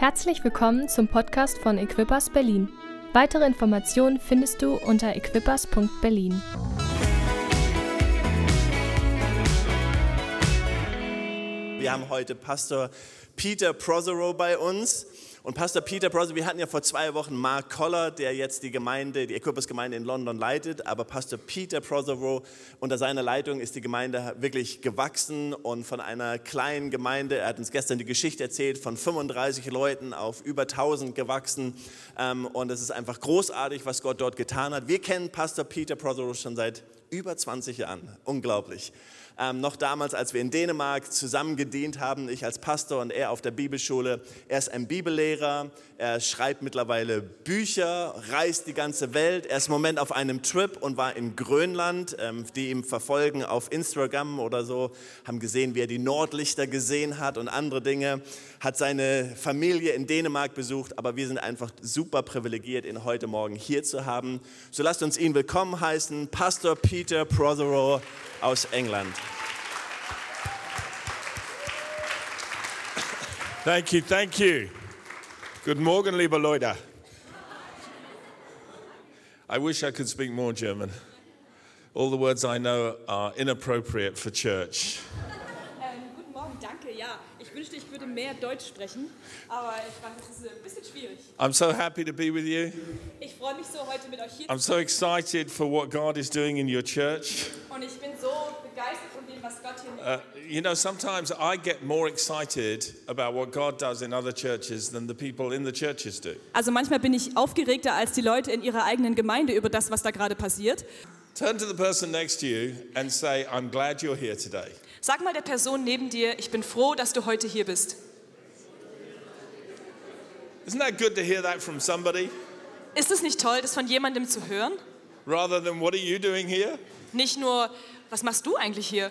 Herzlich willkommen zum Podcast von Equippers Berlin. Weitere Informationen findest du unter equippers.berlin. Wir haben heute Pastor Peter Prothero bei uns. Und Pastor Peter Prothero, wir hatten ja vor 2 Wochen Mark Collar, der jetzt die Equippos-Gemeinde in London leitet. Aber Pastor Peter Prothero, unter seiner Leitung ist die Gemeinde wirklich gewachsen und von einer kleinen Gemeinde, er hat uns gestern die Geschichte erzählt, von 35 Leuten auf über 1000 gewachsen. Und es ist einfach großartig, was Gott dort getan hat. Wir kennen Pastor Peter Prothero schon seit über 20 Jahren. Unglaublich. Noch damals, als wir in Dänemark zusammen gedient haben, ich als Pastor und er auf der Bibelschule. Er ist ein Bibellehrer, er schreibt mittlerweile Bücher, reist die ganze Welt. Er ist im Moment auf einem Trip und war in Grönland. Die ihm verfolgen auf Instagram oder so, haben gesehen, wie er die Nordlichter gesehen hat und andere Dinge. Hat seine Familie in Dänemark besucht, aber wir sind einfach super privilegiert, ihn heute Morgen hier zu haben. So lasst uns ihn willkommen heißen, Pastor Peter Prothero aus England. Thank you. Guten Morgen, liebe Leute. I wish I could speak more German. All the words I know are inappropriate for church. Guten Morgen, danke, ja. Ich wünschte, ich würde mehr Deutsch sprechen, aber ich fand, das ist ein bisschen schwierig. I'm so happy to be with you. Ich freue mich so, heute mit euch hier. I'm so excited for what God is doing in your church. Und ich bin so begeistert von dem, was Gott hier macht. You know, sometimes I get more excited about what God does in other churches than the people in the churches do. Also manchmal bin ich aufgeregter als die Leute in ihrer eigenen Gemeinde über das, was da gerade passiert. Turn to the person next to you and say, I'm glad you're here today. Sag mal der Person neben dir, ich bin froh, dass du heute hier bist. Isn't that good to hear that from somebody? Ist es nicht toll, das von jemandem zu hören? Rather than what are you doing here? Nicht nur, was machst du eigentlich hier?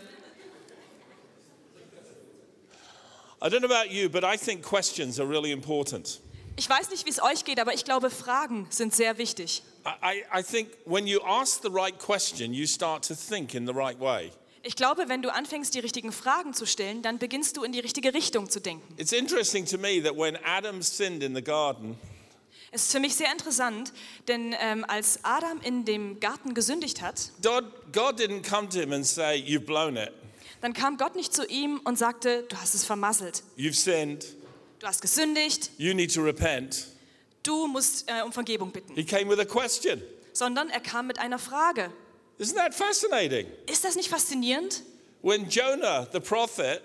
I don't know about you, but I think questions are really important. Ich weiß nicht, wie es euch geht, aber ich glaube, Fragen sind sehr wichtig. I think when you ask the right question, you start to think in the right way. Ich glaube, wenn du anfängst, die richtigen Fragen zu stellen, dann beginnst du in die richtige Richtung zu denken. It's interesting to me that when Adam sinned in the garden. Es ist für mich sehr interessant, denn als Adam in dem Garten gesündigt hat, God didn't come to him and say, you've blown it. Dann kam Gott nicht zu ihm und sagte, du hast es vermasselt. You've sinned. Du hast gesündigt. You need to repent. Du musst um Vergebung bitten. He came with a question. Sondern er kam mit einer Frage. Isn't that fascinating? Ist das nicht faszinierend? When Jonah, the prophet,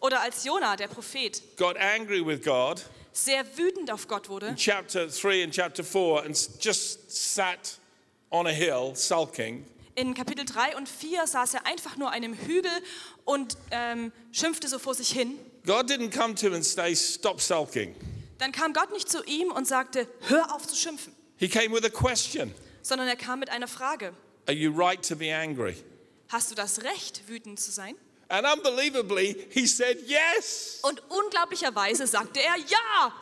oder als Jonah, der Prophet, got angry with God, sehr wütend auf Gott wurde, in chapter 3 and chapter 4 and just sat on a hill sulking. In Kapitel 3 und 4 saß er einfach nur an einem Hügel und schimpfte so vor sich hin. God didn't come to him and say, stop sulking. Dann kam Gott nicht zu ihm und sagte, hör auf zu schimpfen. He came with a question. Sondern er kam mit einer Frage. Are you right to be angry? Hast du das Recht, wütend zu sein? And unbelievably, he said yes. Und unglaublicherweise sagte er ja.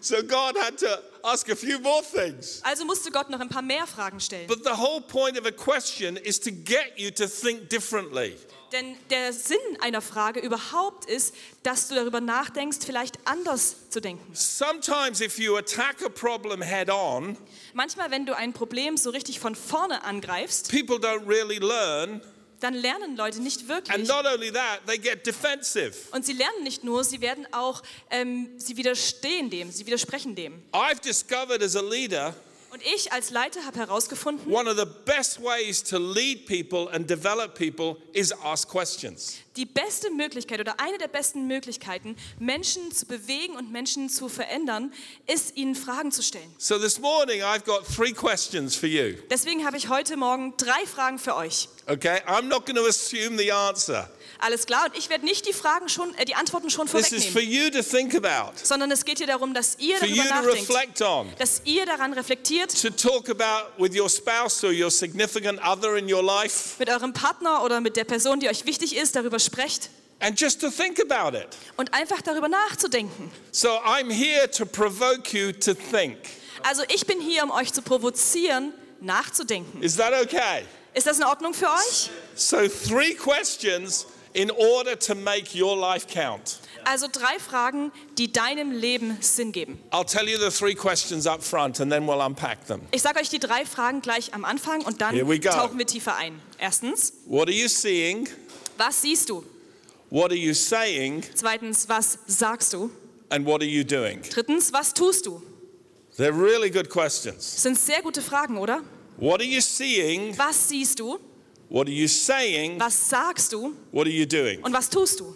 So God had to ask a few more things. Also musste Gott noch ein paar mehr Fragen stellen. But the whole point of a question is to get you to think differently. Denn der Sinn einer Frage überhaupt ist, dass du darüber nachdenkst, vielleicht anders zu denken. Sometimes if you attack a problem head on, manchmal, wenn du ein Problem so richtig von vorne angreifst, people don't really learn. Dann lernen Leute nicht wirklich. And not only that, they get defensive. Und sie lernen nicht nur, sie werden auch, sie widersprechen dem. I've discovered as a leader. Und ich als Leiter habe herausgefunden, one of the best ways to lead people and develop people is ask questions. Die beste Möglichkeit oder eine der besten Möglichkeiten, Menschen zu bewegen und Menschen zu verändern, ist, ihnen Fragen zu stellen. So this morning I've got 3 questions for you. Deswegen habe ich heute Morgen 3 Fragen für euch. Okay, I'm not going to assume the answer. Alles klar, und ich werde nicht die Antworten schon vorwegnehmen. This is for you to think about. Sondern es geht hier darum, dass ihr darüber nachdenkt, dass ihr daran reflektiert, to talk about with your spouse or your significant other in your life. Mit eurem Partner oder mit der Person, die euch wichtig ist, darüber sprecht. And just to think about it. Und einfach darüber nachzudenken. So I'm here to provoke you to think. Also ich bin hier, um euch zu provozieren, nachzudenken. Is that okay? Ist das in Ordnung für euch? So 3 questions in order to make your life count. Also 3 Fragen, die deinem Leben Sinn geben. I'll tell you the 3 questions up front and then we'll unpack them. Ich sage euch die 3 Fragen gleich am Anfang und dann tauchen wir tiefer ein. Erstens, what are you seeing? Was siehst du? What are you saying? Zweitens, was sagst du? And what are you doing? Drittens, was tust du? They're really good questions. Das sind sehr gute Fragen, oder? What are you seeing? Was siehst du? What are you saying? Was sagst du? What are you doing? Und was tust du?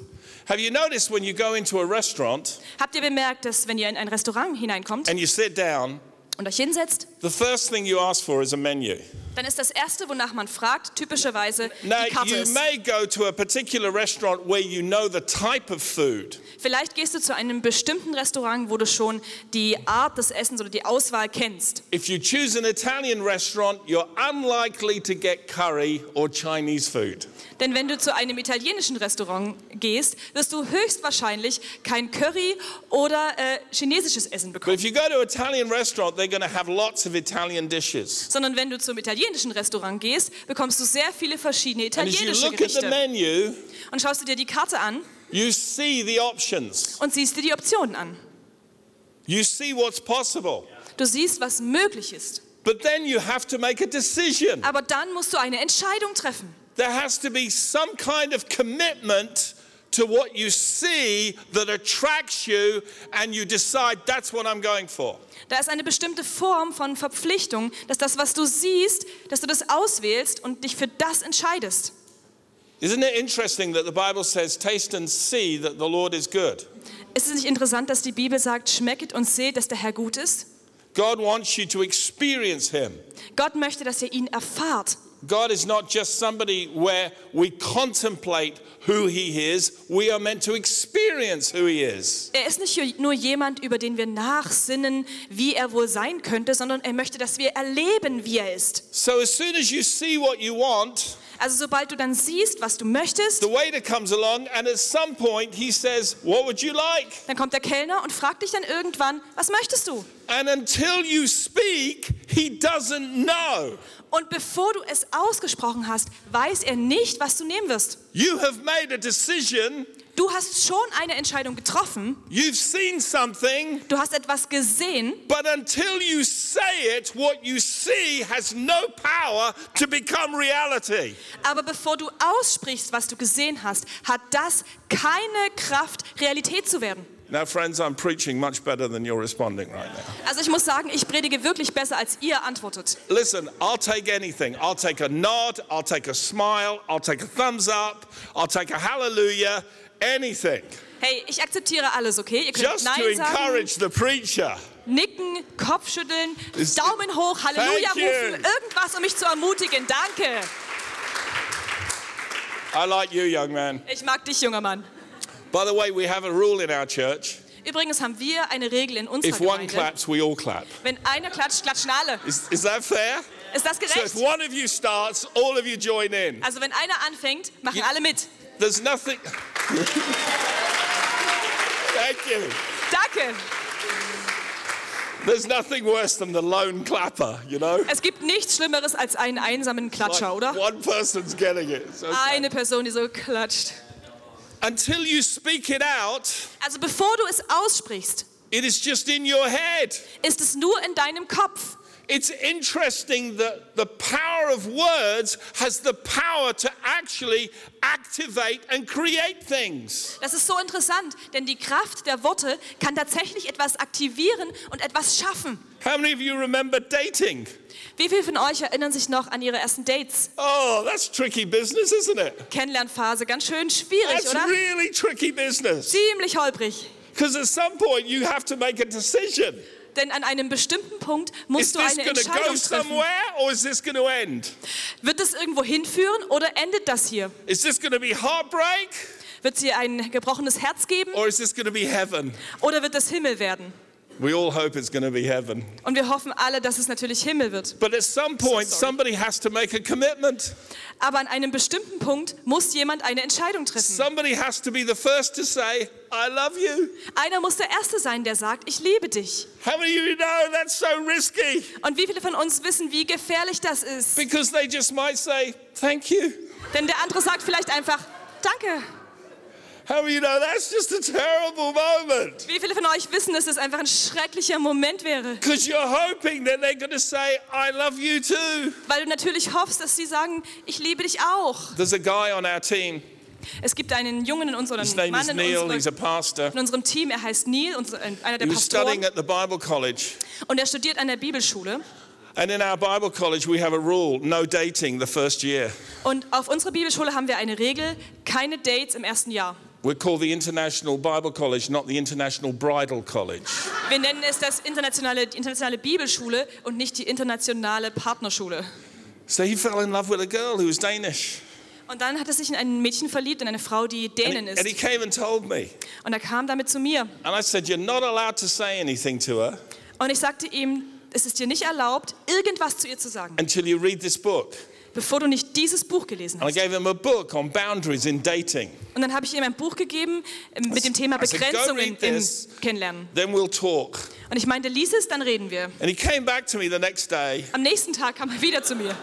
Have you noticed when you go into a restaurant? Habt ihr bemerkt, dass wenn ihr in ein Restaurant hineinkommt? And you sit down. Und euch hinsetzt? The first thing you ask for is a menu. Dann ist das Erste, wonach man fragt, typischerweise die Karte. Vielleicht gehst du zu einem bestimmten Restaurant, wo du schon die Art des Essens oder die Auswahl kennst. Denn wenn du zu einem italienischen Restaurant gehst, wirst du höchstwahrscheinlich kein Curry oder chinesisches Essen bekommen. Sondern wenn du zum italienischen Restaurant gehst, bekommst du sehr viele verschiedene italienische Gerichte. Menu, und schaust du dir die Karte an, und siehst dir die Optionen an. Du siehst, was möglich ist. Aber dann musst du eine Entscheidung treffen. There has to be some kind of commitment to what you see that attracts you and you decide that's what I'm going for. Da ist eine bestimmte Form von Verpflichtung, dass das, was du siehst, dass du das auswählst und dich für das entscheidest. Isn't it interesting that the Bible says, taste and see that the Lord is good? Ist es nicht interessant, dass die Bibel sagt, schmecket und seht, dass der Herr gut ist? God wants you to experience him. Gott möchte, dass ihr ihn erfahrt. God is not just somebody where we contemplate who he is, we are meant to experience who he is. Er ist nicht nur jemand, über den wir nachsinnen, wie er wohl sein könnte, sondern er möchte, dass wir erleben, wie er ist. So as soon as you see what you want, also sobald du dann siehst, was du möchtest, the waiter comes along and at some point he says, what would you like? Dann kommt der Kellner und fragt dich dann irgendwann, was möchtest du? And until you speak, he doesn't know. Und bevor du es ausgesprochen hast, weiß er nicht, was du nehmen wirst. You have made a decision. Du hast schon eine Entscheidung getroffen. You've seen something. Du hast etwas gesehen. But until you say it, what you see has no power to become reality. Aber bevor du aussprichst, was du gesehen hast, hat das keine Kraft, Realität zu werden. Now, friends, I'm preaching much better than you're responding right now. Also, ich muss sagen, ich predige wirklich besser, als ihr antwortet. Listen, I'll take anything. I'll take a nod. I'll take a smile. I'll take a thumbs up. I'll take a hallelujah. Anything. Hey, ich akzeptiere alles, okay? Ihr könnt just Nein to encourage sagen, the preacher. Nicken, Kopfschütteln, Daumen hoch, Halleluja rufen, irgendwas, um mich zu ermutigen. Danke. I like you, young man. Ich mag dich, junger Mann. By the way, we have a rule in our church. Übrigens haben wir eine Regel in unserer Gemeinde. If one claps, we all clap. Wenn einer klatscht, klatschen alle. Is that fair? Ist das gerecht? So if one of you starts, all of you join in. Also wenn einer anfängt, machen alle mit. There's nothing. Thank you. Danke. There's nothing worse than the lone clapper, you know? Es gibt nichts Schlimmeres als einen einsamen Klatscher, like, oder? One person's getting it. Okay. Eine Person, die so klatscht. Until you speak it out, also bevor du es aussprichst, it is just in your head. Ist es nur in deinem Kopf. It's interesting that the power of words has the power to actually activate and create things. Das ist so interessant, denn die Kraft der Worte kann tatsächlich etwas aktivieren und etwas schaffen. How many of you remember dating? Wie viele von euch erinnern sich noch an ihre ersten Dates? Oh, that's tricky business, isn't it? Kennenlernphase, ganz schön schwierig, that's oder? That's really tricky business. Ziemlich holprig. Because at some point you have to make a decision. Denn an einem bestimmten Punkt musst du eine Entscheidung treffen. Wird es irgendwo hinführen oder endet das hier? Wird es hier ein gebrochenes Herz geben? Oder wird es Himmel werden? We all hope it's going to be heaven. Und wir hoffen alle, dass es natürlich Himmel wird. But at some point, somebody has to make a commitment. Aber an einem bestimmten Punkt muss jemand eine Entscheidung treffen. Somebody has to be the first to say, I love you. Einer muss der Erste sein, der sagt, ich liebe dich. How many of you know that's so risky? Und wie viele von uns wissen, wie gefährlich das ist? Because they just might say, thank you. Denn der andere sagt vielleicht einfach, Danke. How many know that's just a terrible moment? Wie viele von euch wissen, dass das einfach ein schrecklicher Moment wäre? Because you're hoping that they're going to say, I love you too. Weil du natürlich hoffst, dass sie sagen, ich liebe dich auch. There's a guy on our team. Es gibt einen Jungen in uns oder einen Mann in unserem Team. Er heißt Neil, einer der Pastoren. Und er studiert an der Bibelschule. And in our Bible college we have a rule, no dating the first year. Und auf unserer Bibelschule haben wir eine Regel, keine Dates im ersten Jahr. We call the International Bible College, not the International Bridal College. Wir nennen es das internationale Bibelschule und nicht die internationale Partnerschule. So he fell in love with a girl who was Danish. Und dann hat er sich in ein Mädchen verliebt, in eine Frau, die Dänin ist. And he came and told me. Und er kam damit zu mir. And I said, you're not allowed to say anything to her. Und ich sagte ihm, es ist dir nicht erlaubt, irgendwas zu ihr zu sagen. Until you read this book. Bevor du nicht dieses Buch gelesen hast. Und dann habe ich ihm ein Buch gegeben mit dem Thema Begrenzungen im Kennenlernen. Und ich meinte, lies es, dann reden wir. Am nächsten Tag kam er wieder zu mir.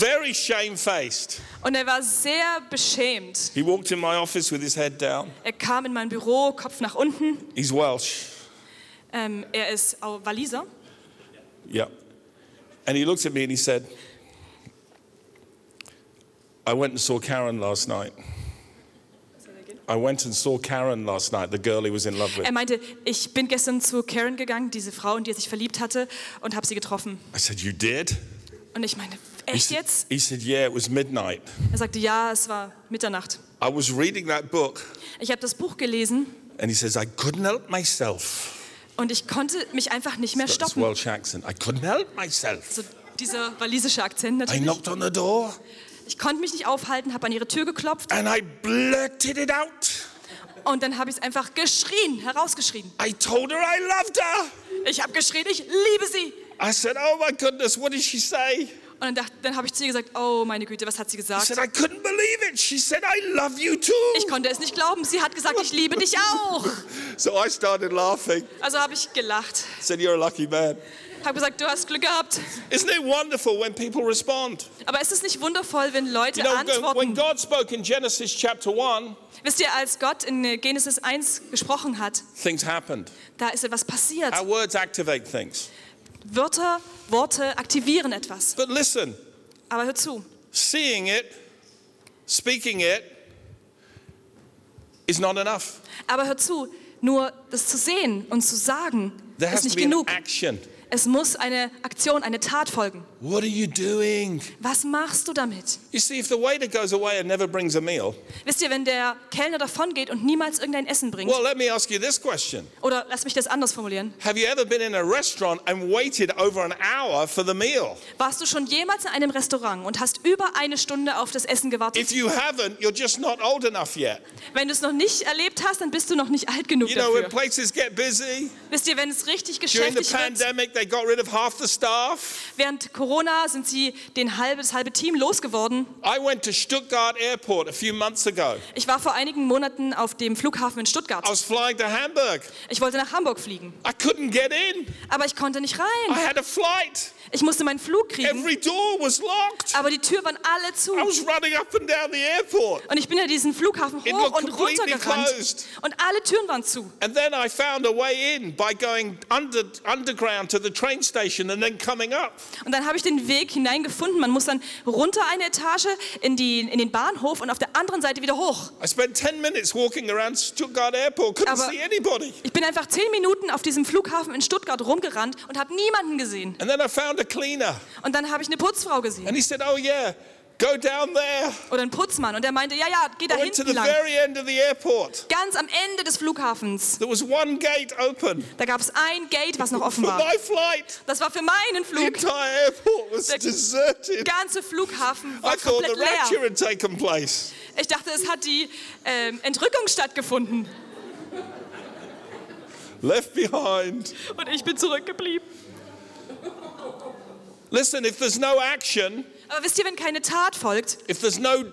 Very shamefaced. Und er war sehr beschämt. He walked in my office with his head down. Er kam in mein Büro, Kopf nach unten. He's Welsh. Er ist Waliser. Ja. Yeah. And he looked at me and he said, I went and saw Karen last night. I went and saw Karen last night, the girl he was in love with. Er meinte, ich bin gestern zu Karen gegangen, diese Frau, in die er sich verliebt hatte, und habe sie getroffen. I said, you did? Und ich meine, echt jetzt? He said, yeah, it was midnight. Er sagte, ja, es war Mitternacht. I was reading that book. Ich habe das Buch gelesen. And he says, I couldn't help myself. Und ich konnte mich einfach nicht mehr stoppen. I couldn't help myself. So dieser walisische Akzent natürlich. I knocked on the door. Ich konnte mich nicht aufhalten, habe an ihre Tür geklopft. And I blurted it out. Und dann habe ich es einfach herausgeschrien. I told her I loved her. Ich habe geschrien, ich liebe sie. I said, oh my goodness, what did she say? Und dann habe ich zu ihr gesagt, oh meine Güte, was hat sie gesagt? She said, I couldn't believe it. She said, I love you too. Ich konnte es nicht glauben. Sie hat gesagt, ich liebe dich auch. So I started laughing. Also habe ich gelacht. I said, you're a lucky man. Habe gesagt, du hast Glück gehabt. Isn't it wonderful when people respond? Aber ist es nicht wundervoll, wenn Leute antworten? When God spoke in Genesis chapter 1, wisst ihr, als Gott in Genesis 1 gesprochen hat, things happened. Da ist etwas passiert. Our words activate things. Worte aktivieren etwas. But listen. Aber hör zu. Seeing it, speaking it is not enough. Aber hör zu, nur das zu sehen und zu sagen There ist nicht genug. Es muss eine Aktion, eine Tat folgen. What are you doing? Was machst du damit? You see, if the waiter goes away and never brings a meal. Wisst ihr, wenn der Kellner davon geht und niemals irgendein Essen bringt? Well, let me ask you this question. Oder lass mich das anders formulieren. Have you ever been in a restaurant and waited over an hour for the meal? Warst du schon jemals in einem Restaurant und hast über eine Stunde auf das Essen gewartet? If you haven't, you're just not old enough yet. Wenn du es noch nicht erlebt hast, dann bist du noch nicht alt genug dafür. You know, when places get busy. Wisst ihr, wenn es richtig geschäftig wird? They got rid of half the staff. Während Corona sind sie das halbe Team losgeworden. I went to Stuttgart Airport a few months ago. Ich war vor einigen Monaten auf dem Flughafen in Stuttgart. I was flying to Hamburg. Ich wollte nach Hamburg fliegen. I couldn't get in. Aber ich konnte nicht rein. I had a flight. Ich musste meinen Flug kriegen. Every door was locked. Aber die Türen waren alle zu. I was running up and down the airport. Und ich bin diesen Flughafen hoch und runter gerannt. Und alle Türen waren zu. And then I found a way in by going underground to the train station and then coming up. Und dann habe ich den Weg hineingefunden. Man muss dann runter eine Etage in den Bahnhof und auf der anderen Seite wieder hoch. I spent 10 minutes walking around Stuttgart Airport. Couldn't see anybody. Ich bin einfach 10 Minuten auf diesem Flughafen in Stuttgart rumgerannt und habe niemanden gesehen. And then I found a cleaner. Und dann habe ich eine Putzfrau gesehen. And he said, oh yeah, go down there. Oder ein Putzmann, und er meinte, ja, geh da hinten lang. Ganz am Ende des Flughafens. There was one gate open. Da gab es ein Gate, was noch offen war. For my flight. Das war für meinen Flug. The entire airport was deserted. Der ganze Flughafen war komplett leer. I thought the rapture had taken place. Ich dachte, es hat die Entrückung stattgefunden. Left behind. Und ich bin zurückgeblieben. Listen, if there's no action. Aber wisst ihr, wenn keine Tat folgt, if there's no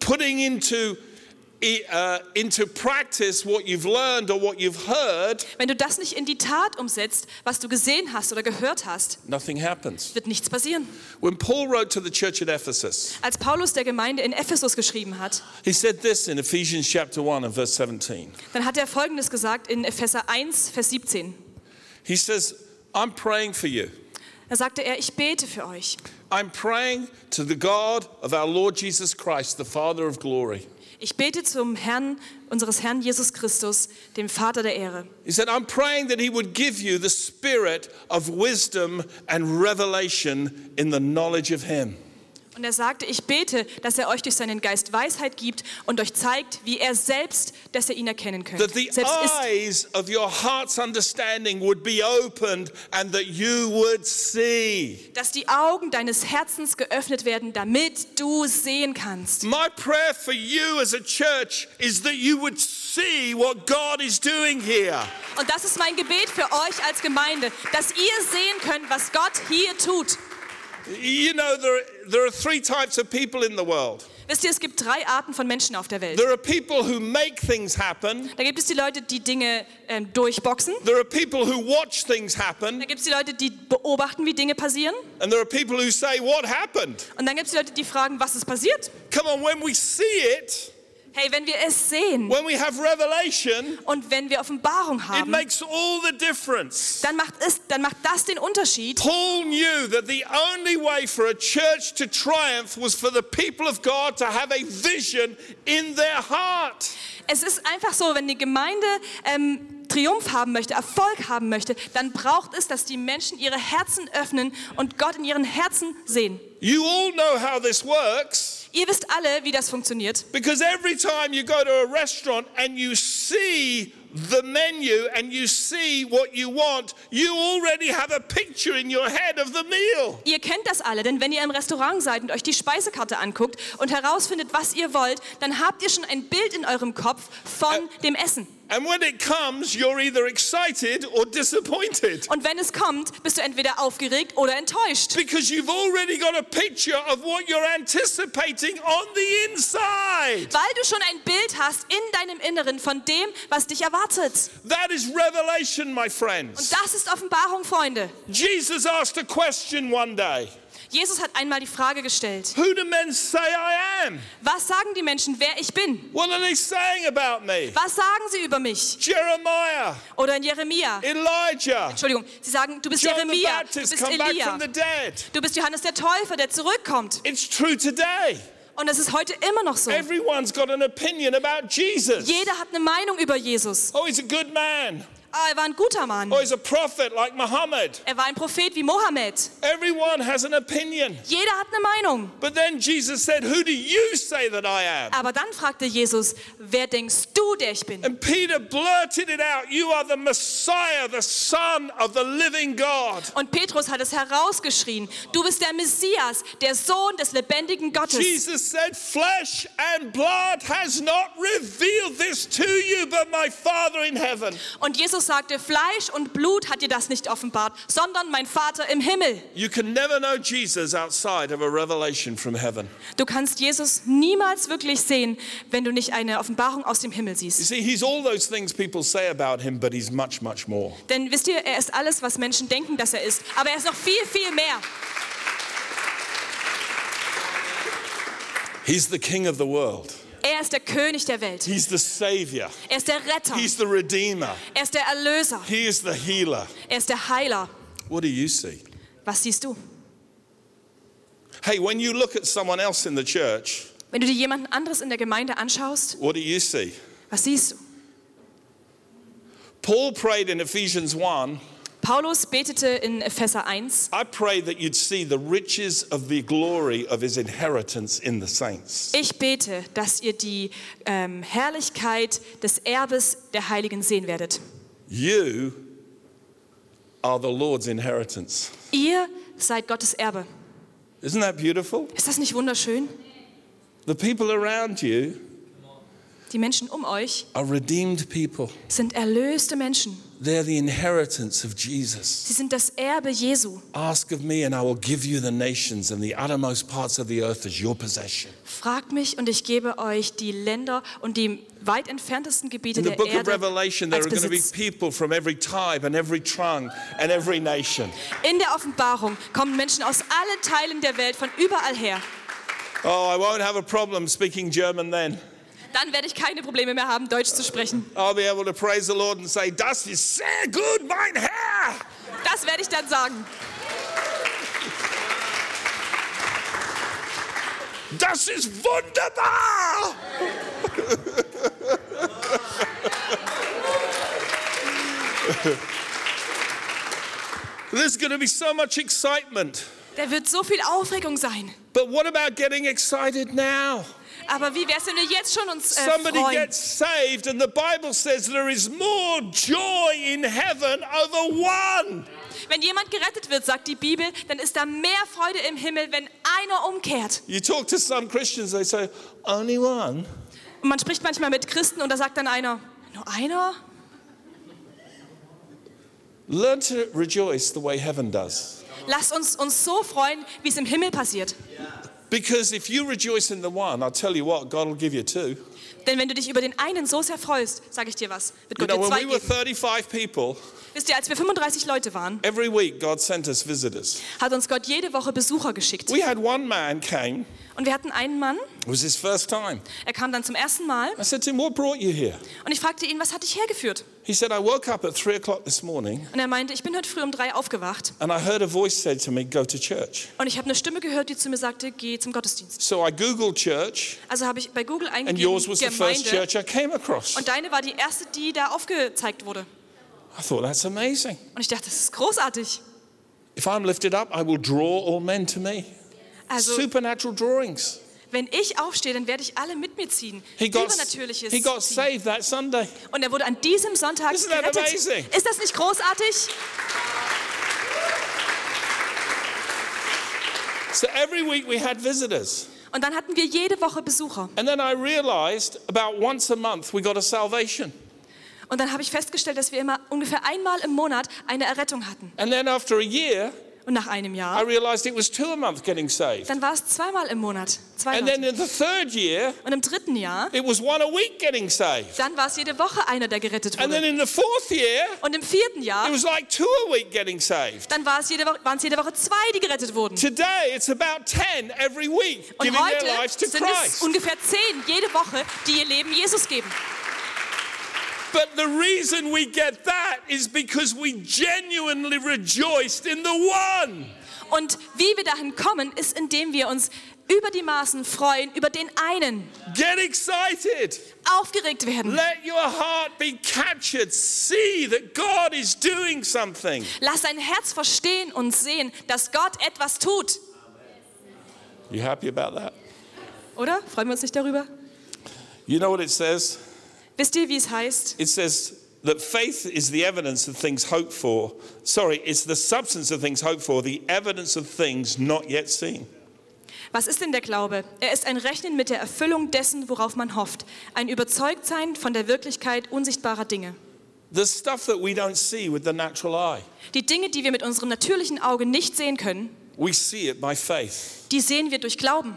putting into into practice what you've learned or what you've heard, wenn du das nicht in die Tat umsetzt, was du gesehen hast oder gehört hast, nothing happens. Wird nichts passieren. When Paul wrote to the church at Ephesus, als Paulus der Gemeinde in Ephesus geschrieben hat, he said this in Ephesians chapter 1 and verse 17. Dann hat er Folgendes gesagt in Epheser 1 Vers 17. He says, I'm praying for you. Da sagte er, ich bete für euch. I'm praying to the God of our Lord Jesus Christ, the Father of glory. Ich bete zum Herrn, unseres Herrn Jesus Christus, dem Vater der Ehre. He said, I'm praying that he would give you the spirit of wisdom and revelation in the knowledge of him. Und er sagte, ich bete, dass er euch durch seinen Geist Weisheit gibt und euch zeigt, wie er selbst, dass ihr ihn erkennen könnt. That the eyes of your heart's understanding would be opened and that you would see. Dass die Augen deines Herzens geöffnet werden, damit du sehen kannst. My prayer for you as a church is that you would see what God is doing here. Und das ist mein Gebet für euch als Gemeinde, dass ihr sehen könnt, was Gott hier tut. You know, there are three types of people in the world. Wisst ihr, es gibt drei Arten von Menschen auf der Welt. There are people who make things happen. Da gibt es die Leute, die Dinge durchboxen. There are people who watch things happen. Da gibt es die Leute, die beobachten, wie Dinge passieren. And there are people who say, what happened? Und dann gibt es die Leute, die fragen, was ist passiert? Come on, when we see it. Hey, wenn wir es sehen, when we have revelation, und wenn wir Offenbarung haben, it makes all the difference. Dann macht das den Unterschied. Paul knew that the only way for a church to triumph was for the people of God to have a vision in their heart. Es ist einfach so, wenn die Gemeinde Triumph haben möchte, Erfolg haben möchte, dann braucht es, dass die Menschen ihre Herzen öffnen und Gott in ihren Herzen sehen. You all know how this works. Ihr wisst alle, wie das funktioniert. Because every time you go to a restaurant and you see the menu and you see what you want, you already have a picture in your head of the meal. Ihr kennt das alle, denn wenn ihr im Restaurant seid und euch die Speisekarte anguckt und herausfindet, was ihr wollt, dann habt ihr schon ein Bild in eurem Kopf von dem Essen. And when it comes, you're either excited or disappointed. Und wenn es kommt, bist du entweder aufgeregt oder enttäuscht. Because you've already got a picture of what you're anticipating on the inside. Weil du schon ein Bild hast in deinem Inneren von dem, was dich erwartet. That is revelation, my friends. Und das ist Offenbarung, Freunde. Jesus asked a question one day. Jesus hat einmal die Frage gestellt. Who do men say I am? Was sagen die Menschen, wer ich bin? What are they saying about me? Was sagen sie über mich? Jeremiah. Oder in Jeremia. Elijah. Entschuldigung, sie sagen, du bist John Jeremia, the Baptist, du bist Elia. Back from the dead. Du bist Johannes der Täufer, der zurückkommt. It's true today. Und das ist heute immer noch so. Everyone's got an opinion about Jesus. Jeder hat eine Meinung über Jesus. Oh, he's a good man. Oh, er war ein guter Mann. Oh, he's a prophet like Muhammad. Er war ein Prophet wie Mohammed. Everyone has an opinion. Jeder hat eine Meinung. But then Jesus said, who do you say that I am? Aber dann fragte Jesus, wer denkst du, der ich bin? And Peter blurted it out, you are the Messiah, the Son of the living God. Und Petrus hat es herausgeschrien, du bist der Messias, der Sohn des lebendigen Gottes. Jesus said, flesh and blood has not revealed this to you, but my Father in heaven. Und Jesus sagte, Fleisch und Blut hat dir das nicht offenbart, sondern mein Vater im Himmel. You can never know Jesus outside of a revelation from heaven. Du kannst Jesus niemals wirklich sehen, wenn du nicht eine Offenbarung aus dem Himmel siehst. You see, he's all those things people say about him, but he's much, much more. Denn wisst ihr, er ist alles, was Menschen denken, dass er ist, aber er ist noch viel, viel mehr. He's the king of the world. Er ist der König der Welt. He's the Savior. Er ist der Retter. He's the Redeemer. Er ist der Erlöser. He is the Healer. Er ist der Heiler. What do you see? Was siehst du? Hey, when you look at someone else in the church, wenn du dir jemanden anderes in der Gemeinde anschaust, what do you see? Was siehst du? Paul prayed in Ephesians 1. Paulus betete in Epheser 1. I pray that you'd see the riches of the glory of his inheritance in the saints. Ich bete, dass ihr die Herrlichkeit des Erbes der Heiligen sehen werdet. You are the Lord's inheritance. Ihr seid Gottes Erbe. Isn't that beautiful? Ist das nicht wunderschön? The people around you Die Menschen um euch sind erlöste Menschen. They're the inheritance of Jesus. Sie sind das Erbe Jesu. Ask of me and I will give you the nations and the uttermost parts of the earth as your possession. Fragt mich und ich gebe euch die Länder und die weit entferntesten Gebiete der Erde. In the book of Revelation there are going to be people from every tribe and every tongue and every nation. In der Offenbarung kommen Menschen aus allen Teilen der Welt von überall her. Oh, I won't have a problem speaking German then. Dann werde ich keine Probleme mehr haben, Deutsch zu sprechen. I'll be able to praise the Lord and say, das ist sehr gut, mein Herr. Das werde ich dann sagen. Das ist wunderbar. There's going to be so much excitement. Da wird so viel Aufregung sein. But what about getting excited now? Aber wie wär's, wenn wir jetzt schon uns somebody freuen? Gets saved and the Bible says there is more joy in heaven over one. Wenn jemand gerettet wird, sagt die Bibel, dann ist da mehr Freude im Himmel, wenn einer umkehrt. You talk to some Christians, they say only one. Und man spricht manchmal mit Christen und da sagt dann einer, nur einer? Learn to rejoice the way heaven does. Lasst uns so freuen, wie es im Himmel passiert. Because if you rejoice in the one, I'll tell you what, God will give you two. Denn wenn du dich über den einen so sehr freust, sage ich dir was, wird Gott dir zwei geben. When we were 35 people, wisst ihr, als wir 35 Leute waren, every week God sent us visitors. Hat uns Gott jede Woche Besucher geschickt. We had one man came. Und wir hatten einen Mann. It was his first time. Er kam dann zum ersten Mal. I said to him, what brought you here? Und ich fragte ihn, was hat dich hergeführt? He said, I woke up at 3:00 this morning. Und er meinte, ich bin heute früh um 3 aufgewacht. And I heard a voice said to me, go to church. Und ich habe eine Stimme gehört, die zu mir sagte, geh zum Gottesdienst. So I googled church. Also habe ich bei Google eingegeben, Gemeinde. And yours was the first church I came across. Und deine war die erste, die da aufgezeigt wurde. I thought that's amazing. Und ich dachte, das ist großartig. If I'm lifted up, I will draw all men to me. Also, supernatural drawings. Wenn ich aufstehe, dann werde ich alle mit mir ziehen. Übernatürliches. He got saved that Sunday. Und er wurde an diesem Sonntag gerettet. Amazing? Ist das nicht großartig? So every week we had visitors. Und dann hatten wir jede Woche Besucher. And then I realized about once a month we got a salvation. Und dann habe ich festgestellt, dass wir immer ungefähr einmal im Monat eine Errettung hatten. And then after a year, und nach einem Jahr, I realized it was 2 a month getting saved. Dann war es zweimal im Monat. And then in the third year, und im dritten Jahr, it was 1 a week getting saved. Dann war es jede Woche einer, der gerettet wurde. And then in the fourth year, und im vierten Jahr, it was like 2 a week getting saved. Dann war es jede Woche 2, die gerettet wurden. Today it's about 10 every week giving their lives to Christ. Und heute sind es ungefähr 10 jede Woche, die ihr Leben Jesus geben. But the reason we get that is because we genuinely rejoiced in the one. Und wie wir dahin kommen, ist, indem wir uns über die Maßen freuen, über den einen. Get excited. Aufgeregt werden. Let your heart be captured. See that God is doing something. Lass dein Herz verstehen und sehen, dass Gott etwas tut. You happy about that? Oder? Freuen wir uns nicht darüber? You know what it says? Wisst ihr, wie es heißt? It says that faith is the evidence of things hoped for. Sorry, it's the substance of things hoped for, the evidence of things not yet seen. Was ist denn der Glaube? Er ist ein Rechnen mit der Erfüllung dessen, worauf man hofft, ein Überzeugtsein von der Wirklichkeit unsichtbarer Dinge. The stuff that we don't see with the natural eye. Die Dinge, die wir mit unserem natürlichen Auge nicht sehen können. We see it by faith. Die sehen wir durch Glauben.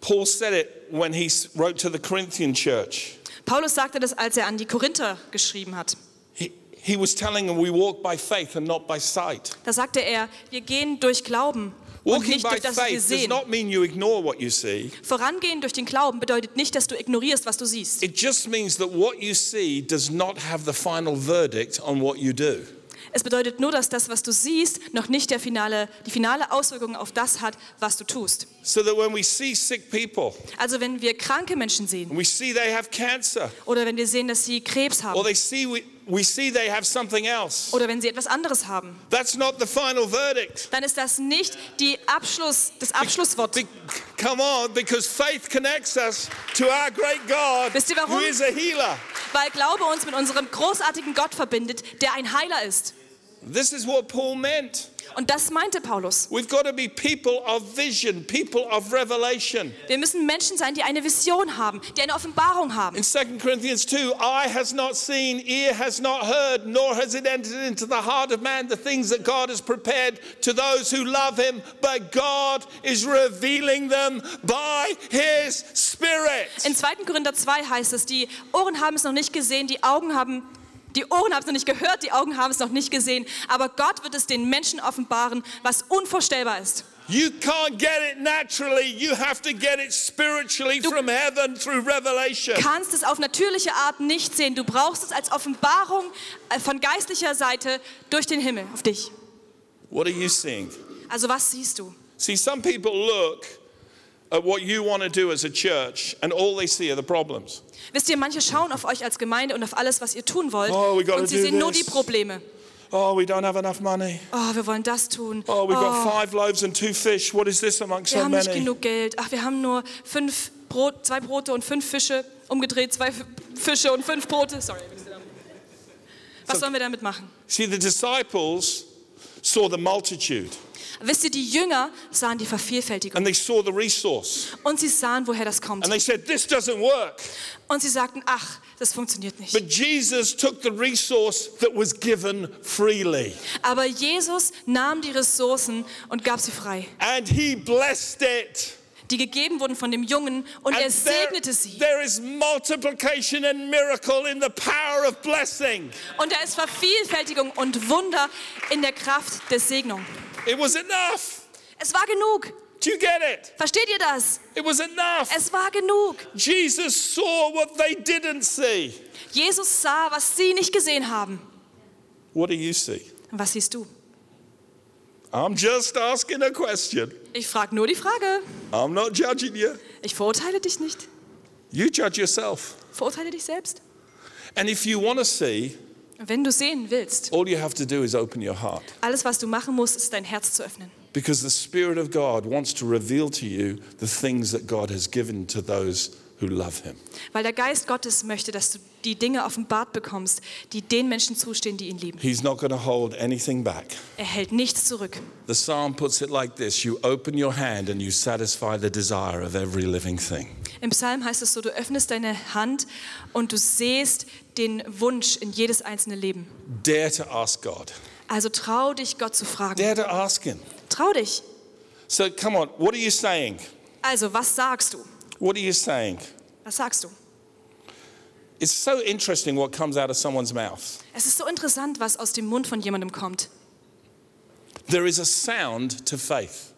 Paul said it when he wrote to the Corinthian church. Paulus sagte das, als er an die Korinther geschrieben hat. He was telling them we walk by faith and not by sight. Da sagte er, wir gehen durch Glauben und nicht durch das, was wir sehen. Walking by faith does not mean you ignore what you see. Vorangehen durch den Glauben bedeutet nicht, dass du ignorierst, was du siehst. It just means that what you see does not have the final verdict on what you do. Es bedeutet nur, dass das, was du siehst, noch nicht die finale Auswirkung auf das hat, was du tust. So that when we see sick people, also wenn wir kranke Menschen sehen, we see they have cancer, oder wenn wir sehen, dass sie Krebs haben, or they see we see they have something else, oder wenn sie etwas anderes haben, that's not the final verdict. Dann ist das nicht das Abschlusswort. Come on, because faith connects us to our great God, who is a healer. Weil Glaube uns mit unserem großartigen Gott verbindet, der ein Heiler ist. This is what Paul meant. Und das meinte Paulus. We've got to be people of vision, people of revelation. Wir müssen Menschen sein, die eine Vision haben, die eine Offenbarung haben. In 2 Corinthians 2, eye has not seen, ear has not heard, nor has it entered into the heart of man the things that God has prepared to those who love him, but God is revealing them by his Spirit. In 2. Korinther 2 heißt es, die Ohren haben es noch nicht gesehen, die Ohren haben es noch nicht gehört, die Augen haben es noch nicht gesehen. Aber Gott wird es den Menschen offenbaren, was unvorstellbar ist. You can't get it naturally. You have to get it spiritually from heaven through revelation. Du kannst es auf natürliche Art nicht sehen. Du brauchst es als Offenbarung von geistlicher Seite durch den Himmel auf dich. What are you seeing? Also was siehst du? See, some people look at what you want to do as a church and all they see are the problems. Wisst ihr, manche schauen auf euch als Gemeinde und auf alles, was ihr tun wollt, und sie sehen nur die Probleme. Oh, we don't have enough money. Oh, wir wollen das tun. Oh, we've got 5 loaves and 2 fish. What is this amongst so many? Wir haben nicht genug Geld. Ach, wir haben nur 5 Brote, 2 Brote und 5 Fische. Umgedreht, 2 Fische und 5 Brote. Sorry. Was sollen wir damit machen? See, the disciples saw the multitude. Wisst ihr, die Jünger sahen die Vervielfältigung. And they saw the resource. Und sie sahen, woher das kommt. And they said, this doesn't work. Und sie sagten, ach, das funktioniert nicht. But Jesus took the resource that was given freely. Aber Jesus nahm die Ressourcen und gab sie frei. And he blessed it. Die gegeben wurden von dem Jungen, und er segnete sie. There is multiplication and miracle in the power of blessing. Und da ist Vervielfältigung und Wunder in der Kraft der Segnung. It was enough. Es war genug. Do you get it? Versteht ihr das? It was enough. Es war genug. Jesus saw what they didn't see. Jesus sah, was sie nicht gesehen haben. What do you see? Was siehst du? I'm just asking a question. Ich frage nur die Frage. I'm not judging you. Ich verurteile dich nicht. You judge yourself. Verurteile dich selbst. And if you want to see, wenn du sehen willst, all you have to do is open your heart. Alles, was du machen musst, ist dein Herz zu öffnen. Because the Spirit of God wants to reveal to you the things that God has given to those who love him. Weil der Geist Gottes möchte, dass du die Dinge offenbart bekommst, die den Menschen zustehen, die ihn lieben. He's not going to hold anything back. Er hält nichts zurück. The Psalm puts it like this: You open your hand and you satisfy the desire of every living thing. Im Psalm heißt es so: Du öffnest deine Hand und du sähst den Wunsch in jedes einzelne Leben. Dare to ask God. Also trau dich, Gott zu fragen. Dare to ask him. Trau dich. So come on, what are you saying? Also, was sagst du? What are you saying? Was sagst du? It's so interesting what comes out of someone's mouth. Es ist so interessant, was aus dem Mund von jemandem kommt. There is a sound to faith.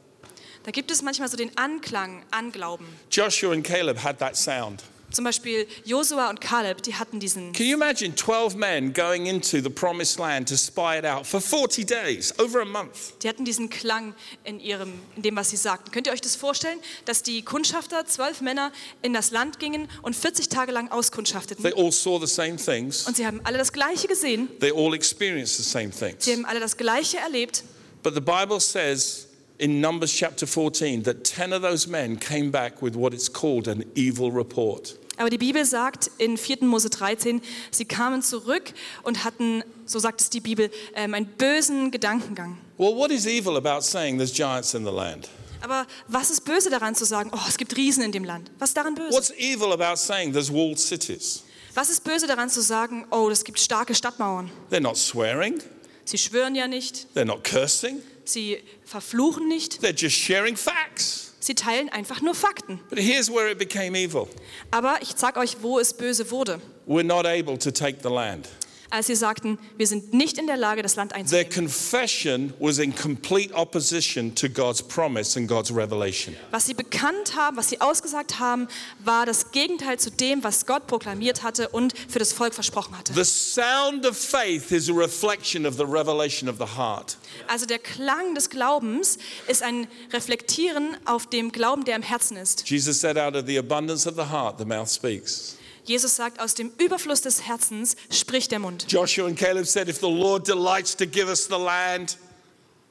Da gibt es manchmal so den Anklang an Glauben. Joshua and Caleb had that sound. Zum Beispiel Josua und Kaleb, die hatten diesen. Can you imagine 12 men going into the promised land to spy it out for 40 days, over a month? Die hatten diesen Klang in dem, was sie sagten. Könnt ihr euch das vorstellen, dass die Kundschafter, 12 Männer, in das Land gingen und 40 Tage lang auskundschafteten? They all saw the same things. Und sie haben alle das Gleiche gesehen. They all experienced the same things. Sie haben alle das Gleiche erlebt. But the Bible says in Numbers chapter 14 that 10 of those men came back with what it's called an evil report. Aber die Bibel sagt in 4. Mose 13, sie kamen zurück und hatten, so sagt es die Bibel, einen bösen Gedankengang. Well, what is evil about saying there's giants in the land? Aber was ist böse daran zu sagen, oh, es gibt Riesen in dem Land? Was ist daran böse? What's evil about saying there's walled cities? Was ist böse daran zu sagen, oh, es gibt starke Stadtmauern? They're not swearing. Sie schwören ja nicht. They're not cursing. Sie verfluchen nicht. They're just sharing facts. Sie teilen einfach nur Fakten. But here's where it became evil. Aber ich sag euch, wo es böse wurde. We're not able to take the land. Als sie sagten, wir sind nicht in der Lage, das Land einzunehmen. Their confession was in complete opposition to God's promise and God's revelation. Was sie bekannt haben, was sie ausgesagt haben, war das Gegenteil zu dem, was Gott proklamiert hatte und für das Volk versprochen hatte. The sound of faith is a reflection of the revelation of the heart. Also der Klang des Glaubens ist ein Reflektieren auf dem Glauben, der im Herzen ist. Jesus said, out of the abundance of the heart, the mouth speaks. Jesus sagt, aus dem Überfluss des Herzens spricht der Mund. Joshua and Caleb said, if the Lord delights to give us the land,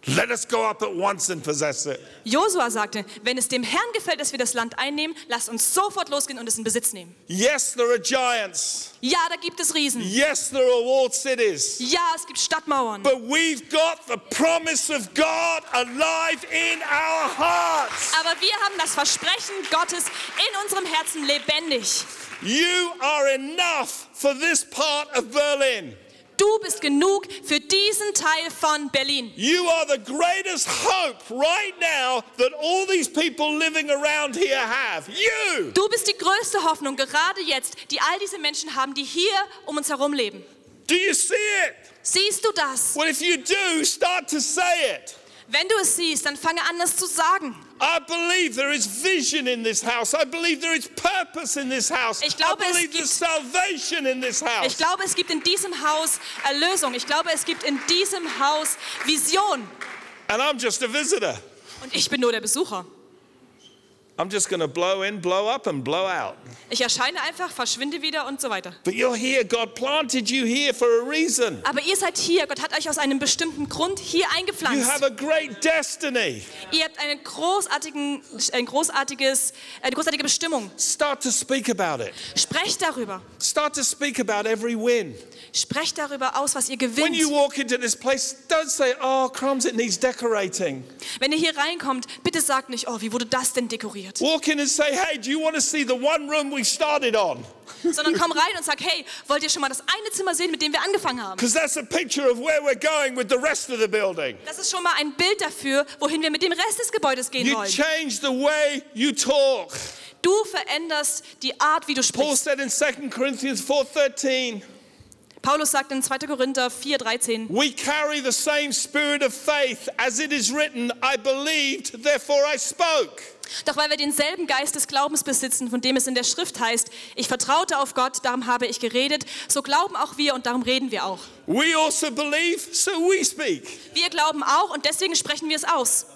Let us go up at once and possess it. Josua sagte, wenn es dem Herrn gefällt, dass wir das Land einnehmen, lasst uns sofort losgehen und es in Besitz nehmen. Yes, there are giants. Ja, da gibt es Riesen. Yes, there are walled cities. Ja, es gibt Stadtmauern. But we've got the promise of God alive in our hearts. Aber wir haben das Versprechen Gottes in unserem Herzen lebendig. You are enough for this part of Berlin. Du bist genug für diesen Teil von Berlin. You are the greatest hope right now that all these people living around here have. You. Du bist die größte Hoffnung gerade jetzt, die all diese Menschen haben, die hier um uns herum leben. Do you see it? Siehst du das? Well, if you do, start to say it. Wenn du es siehst, dann fange an, das zu sagen. I believe there is vision in this house. I believe there is purpose in this house. Ich glaube, es gibt in diesem Haus Erlösung. Ich glaube, es gibt in diesem Haus Vision. And I'm just a visitor. Und ich bin nur der Besucher. I'm just going to blow in, blow up and blow out. Ich erscheine einfach, verschwinde wieder und so weiter. But you're here. God planted you here for a reason. Aber ihr seid hier. Gott hat euch aus einem bestimmten Grund hier eingepflanzt. You have a great destiny. Ihr habt eine großartige Bestimmung. Start to speak about it. Sprecht darüber. Start to speak about every win. Sprecht darüber aus, was ihr gewinnt. When you walk into this place, don't say, oh, crumbs, it needs decorating. Wenn ihr hier reinkommt, bitte sagt nicht, oh, wie wurde das denn dekoriert? Walk in and say, hey, do you want to see the one room we started on? Sondern komm rein und sag, hey, wollt ihr schon mal das eine Zimmer sehen, mit dem wir angefangen haben? Because that's a picture of where we're going with the rest of the building. Das ist schon mal ein Bild dafür, wohin wir mit dem Rest des Gebäudes gehen wollen. You change the way you talk. Du veränderst die Art, wie du sprichst. Paul said in 2 Corinthians 4:13. Paulus sagt in 2. Korinther 4:13. We carry the same spirit of faith as it is written, I believed, therefore I spoke. Doch weil wir denselben Geist des Glaubens besitzen, von dem es in der Schrift heißt, ich vertraute auf Gott, darum habe ich geredet, so glauben auch wir und darum reden wir auch. We also believe, so we speak. Wir glauben auch und deswegen sprechen wir es aus.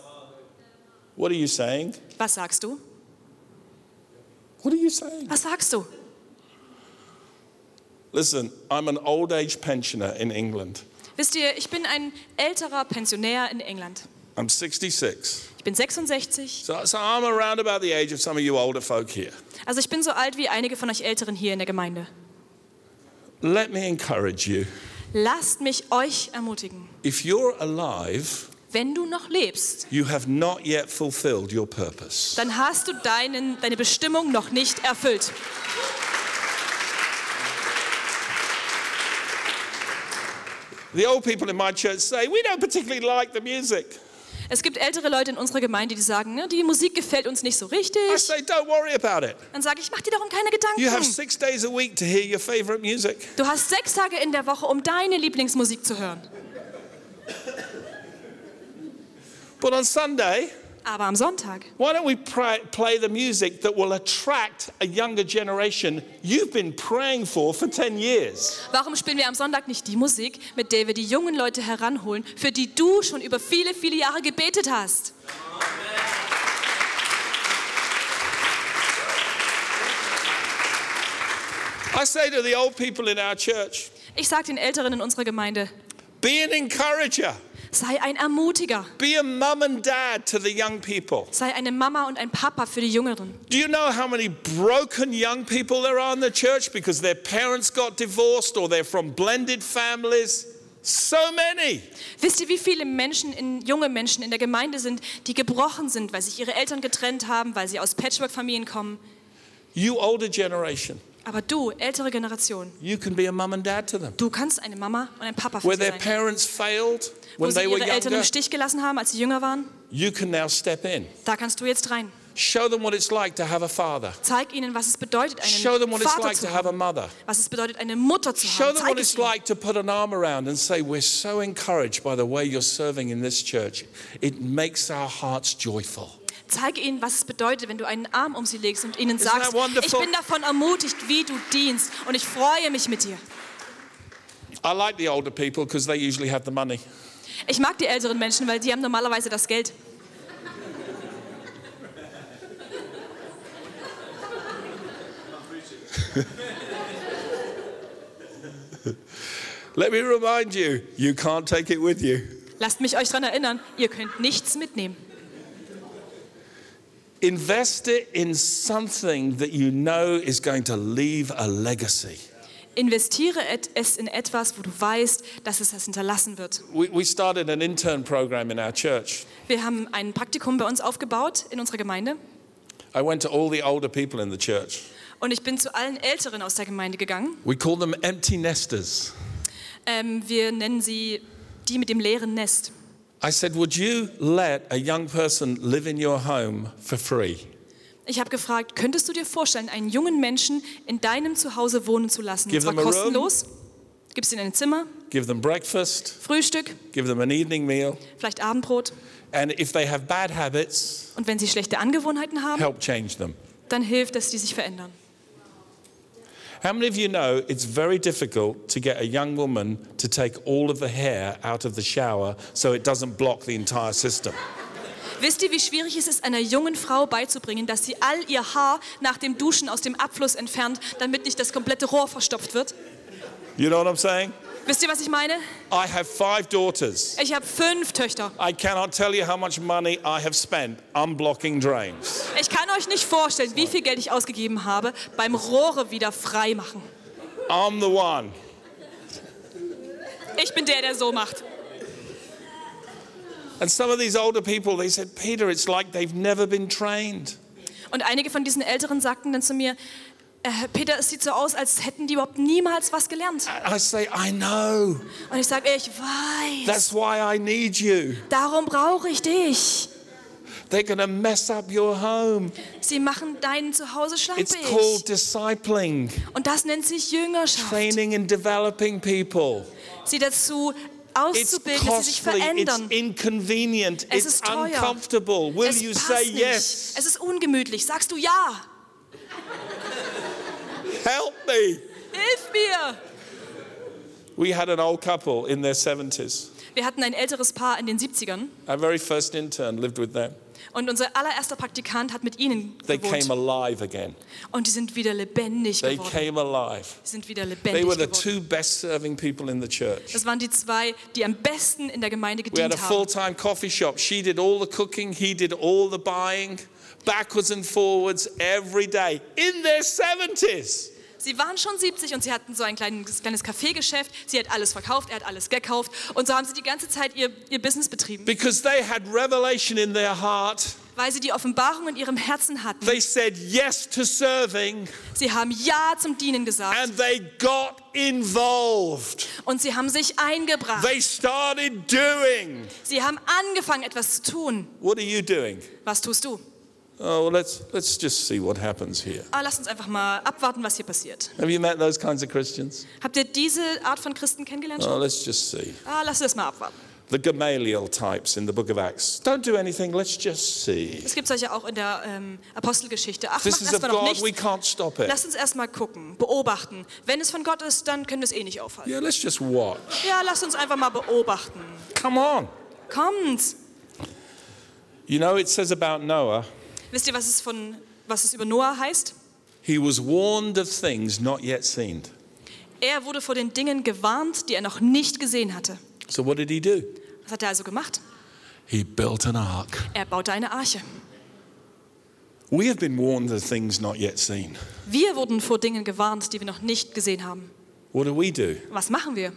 What are you saying? Was sagst du? What are you saying? Was sagst du? Listen, I'm an old age pensioner in England. Wisst ihr, ich bin ein älterer Pensionär in England. I'm 66. Ich bin 66. So I'm around about the age of some of you older folk here. Also ich bin so alt wie einige von euch Älteren hier in der Gemeinde. Let me encourage you. Lasst mich euch ermutigen. If you're alive, wenn du noch lebst, you have not yet fulfilled your purpose. Dann hast du deine Bestimmung noch nicht erfüllt. The old people in my church say, we don't particularly like the music. Es gibt ältere Leute in unserer Gemeinde, die sagen, ne, die Musik gefällt uns nicht so richtig. I say, don't worry about it. Dann sage ich, mach dir darum keine Gedanken. You have 6 days a week to hear your favorite music. Du hast 6 Tage in der Woche, um deine Lieblingsmusik zu hören. But on Sunday, aber am Sonntag, why don't we play the music that will attract a younger generation you've been praying for 10 years? Warum spielen wir am Sonntag nicht die Musik, mit der wir die jungen Leute heranholen, für die du schon über viele, viele Jahre gebetet hast? I say to the old people in our church, ich sage den Älteren in unserer Gemeinde, be an encourager. Sei ein Ermutiger. Be a mom and dad to the young people. Sei eine Mama und ein Papa für die Jüngeren. Do you know how many broken young people there are in the church because their parents got divorced or they're from blended families? So many. Wisst ihr, wie viele junge Menschen in der Gemeinde sind, die gebrochen sind, weil sich ihre Eltern getrennt haben, weil sie aus Patchwork-Familien kommen? You older generation. Aber du, ältere Generation, you can be a mom and dad to them. Du kannst eine Mama und ein Papa für sie sein. Where their parents failed when they were younger. Wo sie ihre Eltern im Stich gelassen haben, als sie jünger waren. You can now step in. Da kannst du jetzt rein. Show them what it's like to have a father. Zeig ihnen, was es bedeutet, einen Vater zu haben. Show them what it's like to have a mother. Was es bedeutet, eine Mutter zu haben. Show them what it's like to put an arm around and say, we're so encouraged by the way you're serving in this church. It makes our hearts joyful. Zeige ihnen, was es bedeutet, wenn du einen Arm um sie legst und ihnen sagst, ich bin davon ermutigt, wie du dienst und ich freue mich mit dir. I like the older people because they usually have the money. Ich mag die älteren Menschen, weil die haben normalerweise das Geld. Let me remind you, you can't take it with you. Lasst mich euch daran erinnern, ihr könnt nichts mitnehmen. Investe in something that you know is going to leave a legacy. Investiere es in etwas, wo du weißt, dass es das hinterlassen wird. We started an intern program in our church. Wir haben ein Praktikum bei uns aufgebaut in unserer Gemeinde. I went to all the older people in the church. Und ich bin zu allen Älteren aus der Gemeinde gegangen. We call them empty nesters. Wir nennen sie die mit dem leeren Nest. I said, would you let a young person live in your home for free? Ich habe gefragt, könntest du dir vorstellen, einen jungen Menschen in deinem Zuhause wohnen zu lassen? Give und zwar kostenlos. Gibst ihnen ein Zimmer. Give them breakfast. Frühstück. Give them an evening meal. Vielleicht Abendbrot. And if they have bad habits, und wenn sie schlechte Angewohnheiten haben, help change them. Dann hilft, dass die sich verändern. How many of you know it's very difficult to get a young woman to take all of the hair out of the shower so it doesn't block the entire system? Wisst ihr, wie schwierig es ist, einer jungen Frau beizubringen, dass sie all ihr Haar nach dem Duschen aus dem Abfluss entfernt, damit nicht das komplette Rohr verstopft wird? You know what I'm saying? Wisst ihr, was ich meine? I have 5 daughters. Ich habe 5 Töchter. I cannot tell you how much money I have spent unblocking drains. Ich kann euch nicht vorstellen, wie viel Geld ich ausgegeben habe beim Rohre wieder frei machen. I'm the one. Ich bin der so macht. And some of these older people, they said, Peter, it's like they've never been trained. Und einige von diesen Älteren sagten dann zu mir, Peter, es sieht so aus, als hätten die überhaupt niemals was gelernt. I say, I know. Und ich sage, ich weiß. That's why I need you. Darum brauche ich dich. They're gonna mess up your home. Sie machen dein Zuhause schlampig. It's called discipling. Und das nennt sich Jüngerschaft. Training and developing people. Sie dazu auszubilden, dass sie sich verändern. It's inconvenient. Es ist teuer. It's uncomfortable. Will you say yes? Es ist ungemütlich. Sagst du ja? Help me. Hilf mir. We had an old couple in their 70s. Wir hatten ein älteres Paar in den 70ern. Our very first intern lived with them. Und unser allererster Praktikant hat mit ihnen gewohnt. They came alive again. Und die sind wieder lebendig geworden. They came alive. Die sind wieder lebendig geworden. They were the 2 best-serving people in the church. Das waren die 2, die am besten in der Gemeinde gedient haben. We had a full-time coffee shop. She did all the cooking, he did all the buying. Backwards and forwards every day in their 70s. Sie waren schon 70 und sie hatten so ein kleines Kaffeegeschäft. Sie hat alles verkauft, er hat alles gekauft und so haben sie die ganze Zeit ihr Business betrieben. Because they had revelation in their heart. Weil sie die Offenbarung in ihrem Herzen hatten. They said yes to serving. Sie haben ja zum Dienen gesagt. And they got involved. Und sie haben sich eingebracht. They started doing. Sie haben angefangen, etwas zu tun. What are you doing? Was tust du? Oh, well, let's just see what happens here. Lass uns einfach mal abwarten, was hier passiert. Have you met those kinds of Christians? Habt ihr diese Art von Christen kennengelernt? Oh, let's just see. Lass uns mal abwarten. The Gamaliel types in the Book of Acts. Don't do anything, let's just see. Es gibt solche auch in der Apostelgeschichte. Ach, mach erst mal noch nichts. We can't stop it. Lass uns erst mal gucken, beobachten. Wenn es von Gott ist, dann können wir es eh nicht aufhalten. Yeah, let's just watch. Ja, lass uns einfach mal beobachten. Come on. Kommt. You know, it says about Noah. Wisst ihr, was es über Noah heißt? He was warned of things not yet seen. Er wurde vor den Dingen gewarnt, die er noch nicht gesehen hatte. So what did he do? Was hat er also gemacht? He built an ark. Er baute eine Arche. We have been warned of things not yet seen. Wir wurden vor Dingen gewarnt, die wir noch nicht gesehen haben. What do we do? Was machen wir?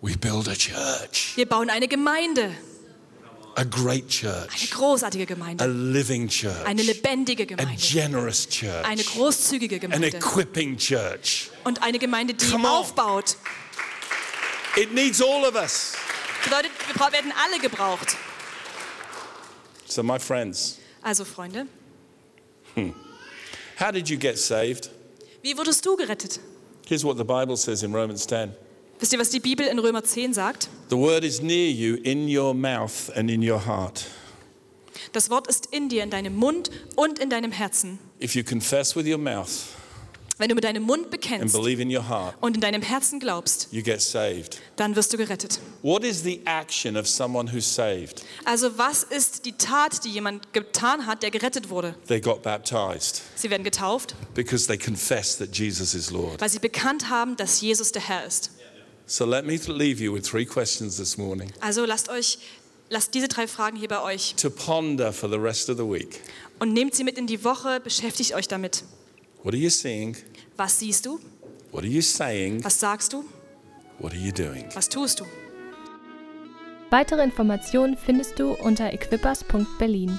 We build a church. Wir bauen eine Gemeinde. A great church. Eine großartige Gemeinde. A living church. Eine lebendige Gemeinde. A generous church. Eine großzügige Gemeinde. An equipping church. Und eine Gemeinde, die aufbaut. It needs all of us. Bedeutet, wir werden alle gebraucht. So my friends. Also Freunde. How did you get saved? Wie wurdest du gerettet? Here's what the Bible says in Romans 10. Wisst ihr, was die Bibel in Römer 10 sagt? The word is near you, in your mouth and in your heart. Das Wort ist in dir, in deinem Mund und in deinem Herzen. If you confess with your mouth, wenn du mit deinem Mund bekennst and believe in your heart, und in deinem Herzen glaubst, you get saved. Dann wirst du gerettet. What is the action of someone who's saved? Also was ist die Tat, die jemand getan hat, der gerettet wurde? They got baptized. Sie werden getauft. Because they confess that Jesus is Lord. Weil sie bekannt haben, dass Jesus der Herr ist. So let me leave you with 3 questions this morning. Also lasst euch Lasst diese drei Fragen hier bei euch. To ponder for the rest of the week. Und nehmt sie mit in die Woche, beschäftigt euch damit. What are you seeing? Was siehst du? What are you saying? Was sagst du? What are you doing? Was tust du? Weitere Informationen findest du unter equippers.berlin.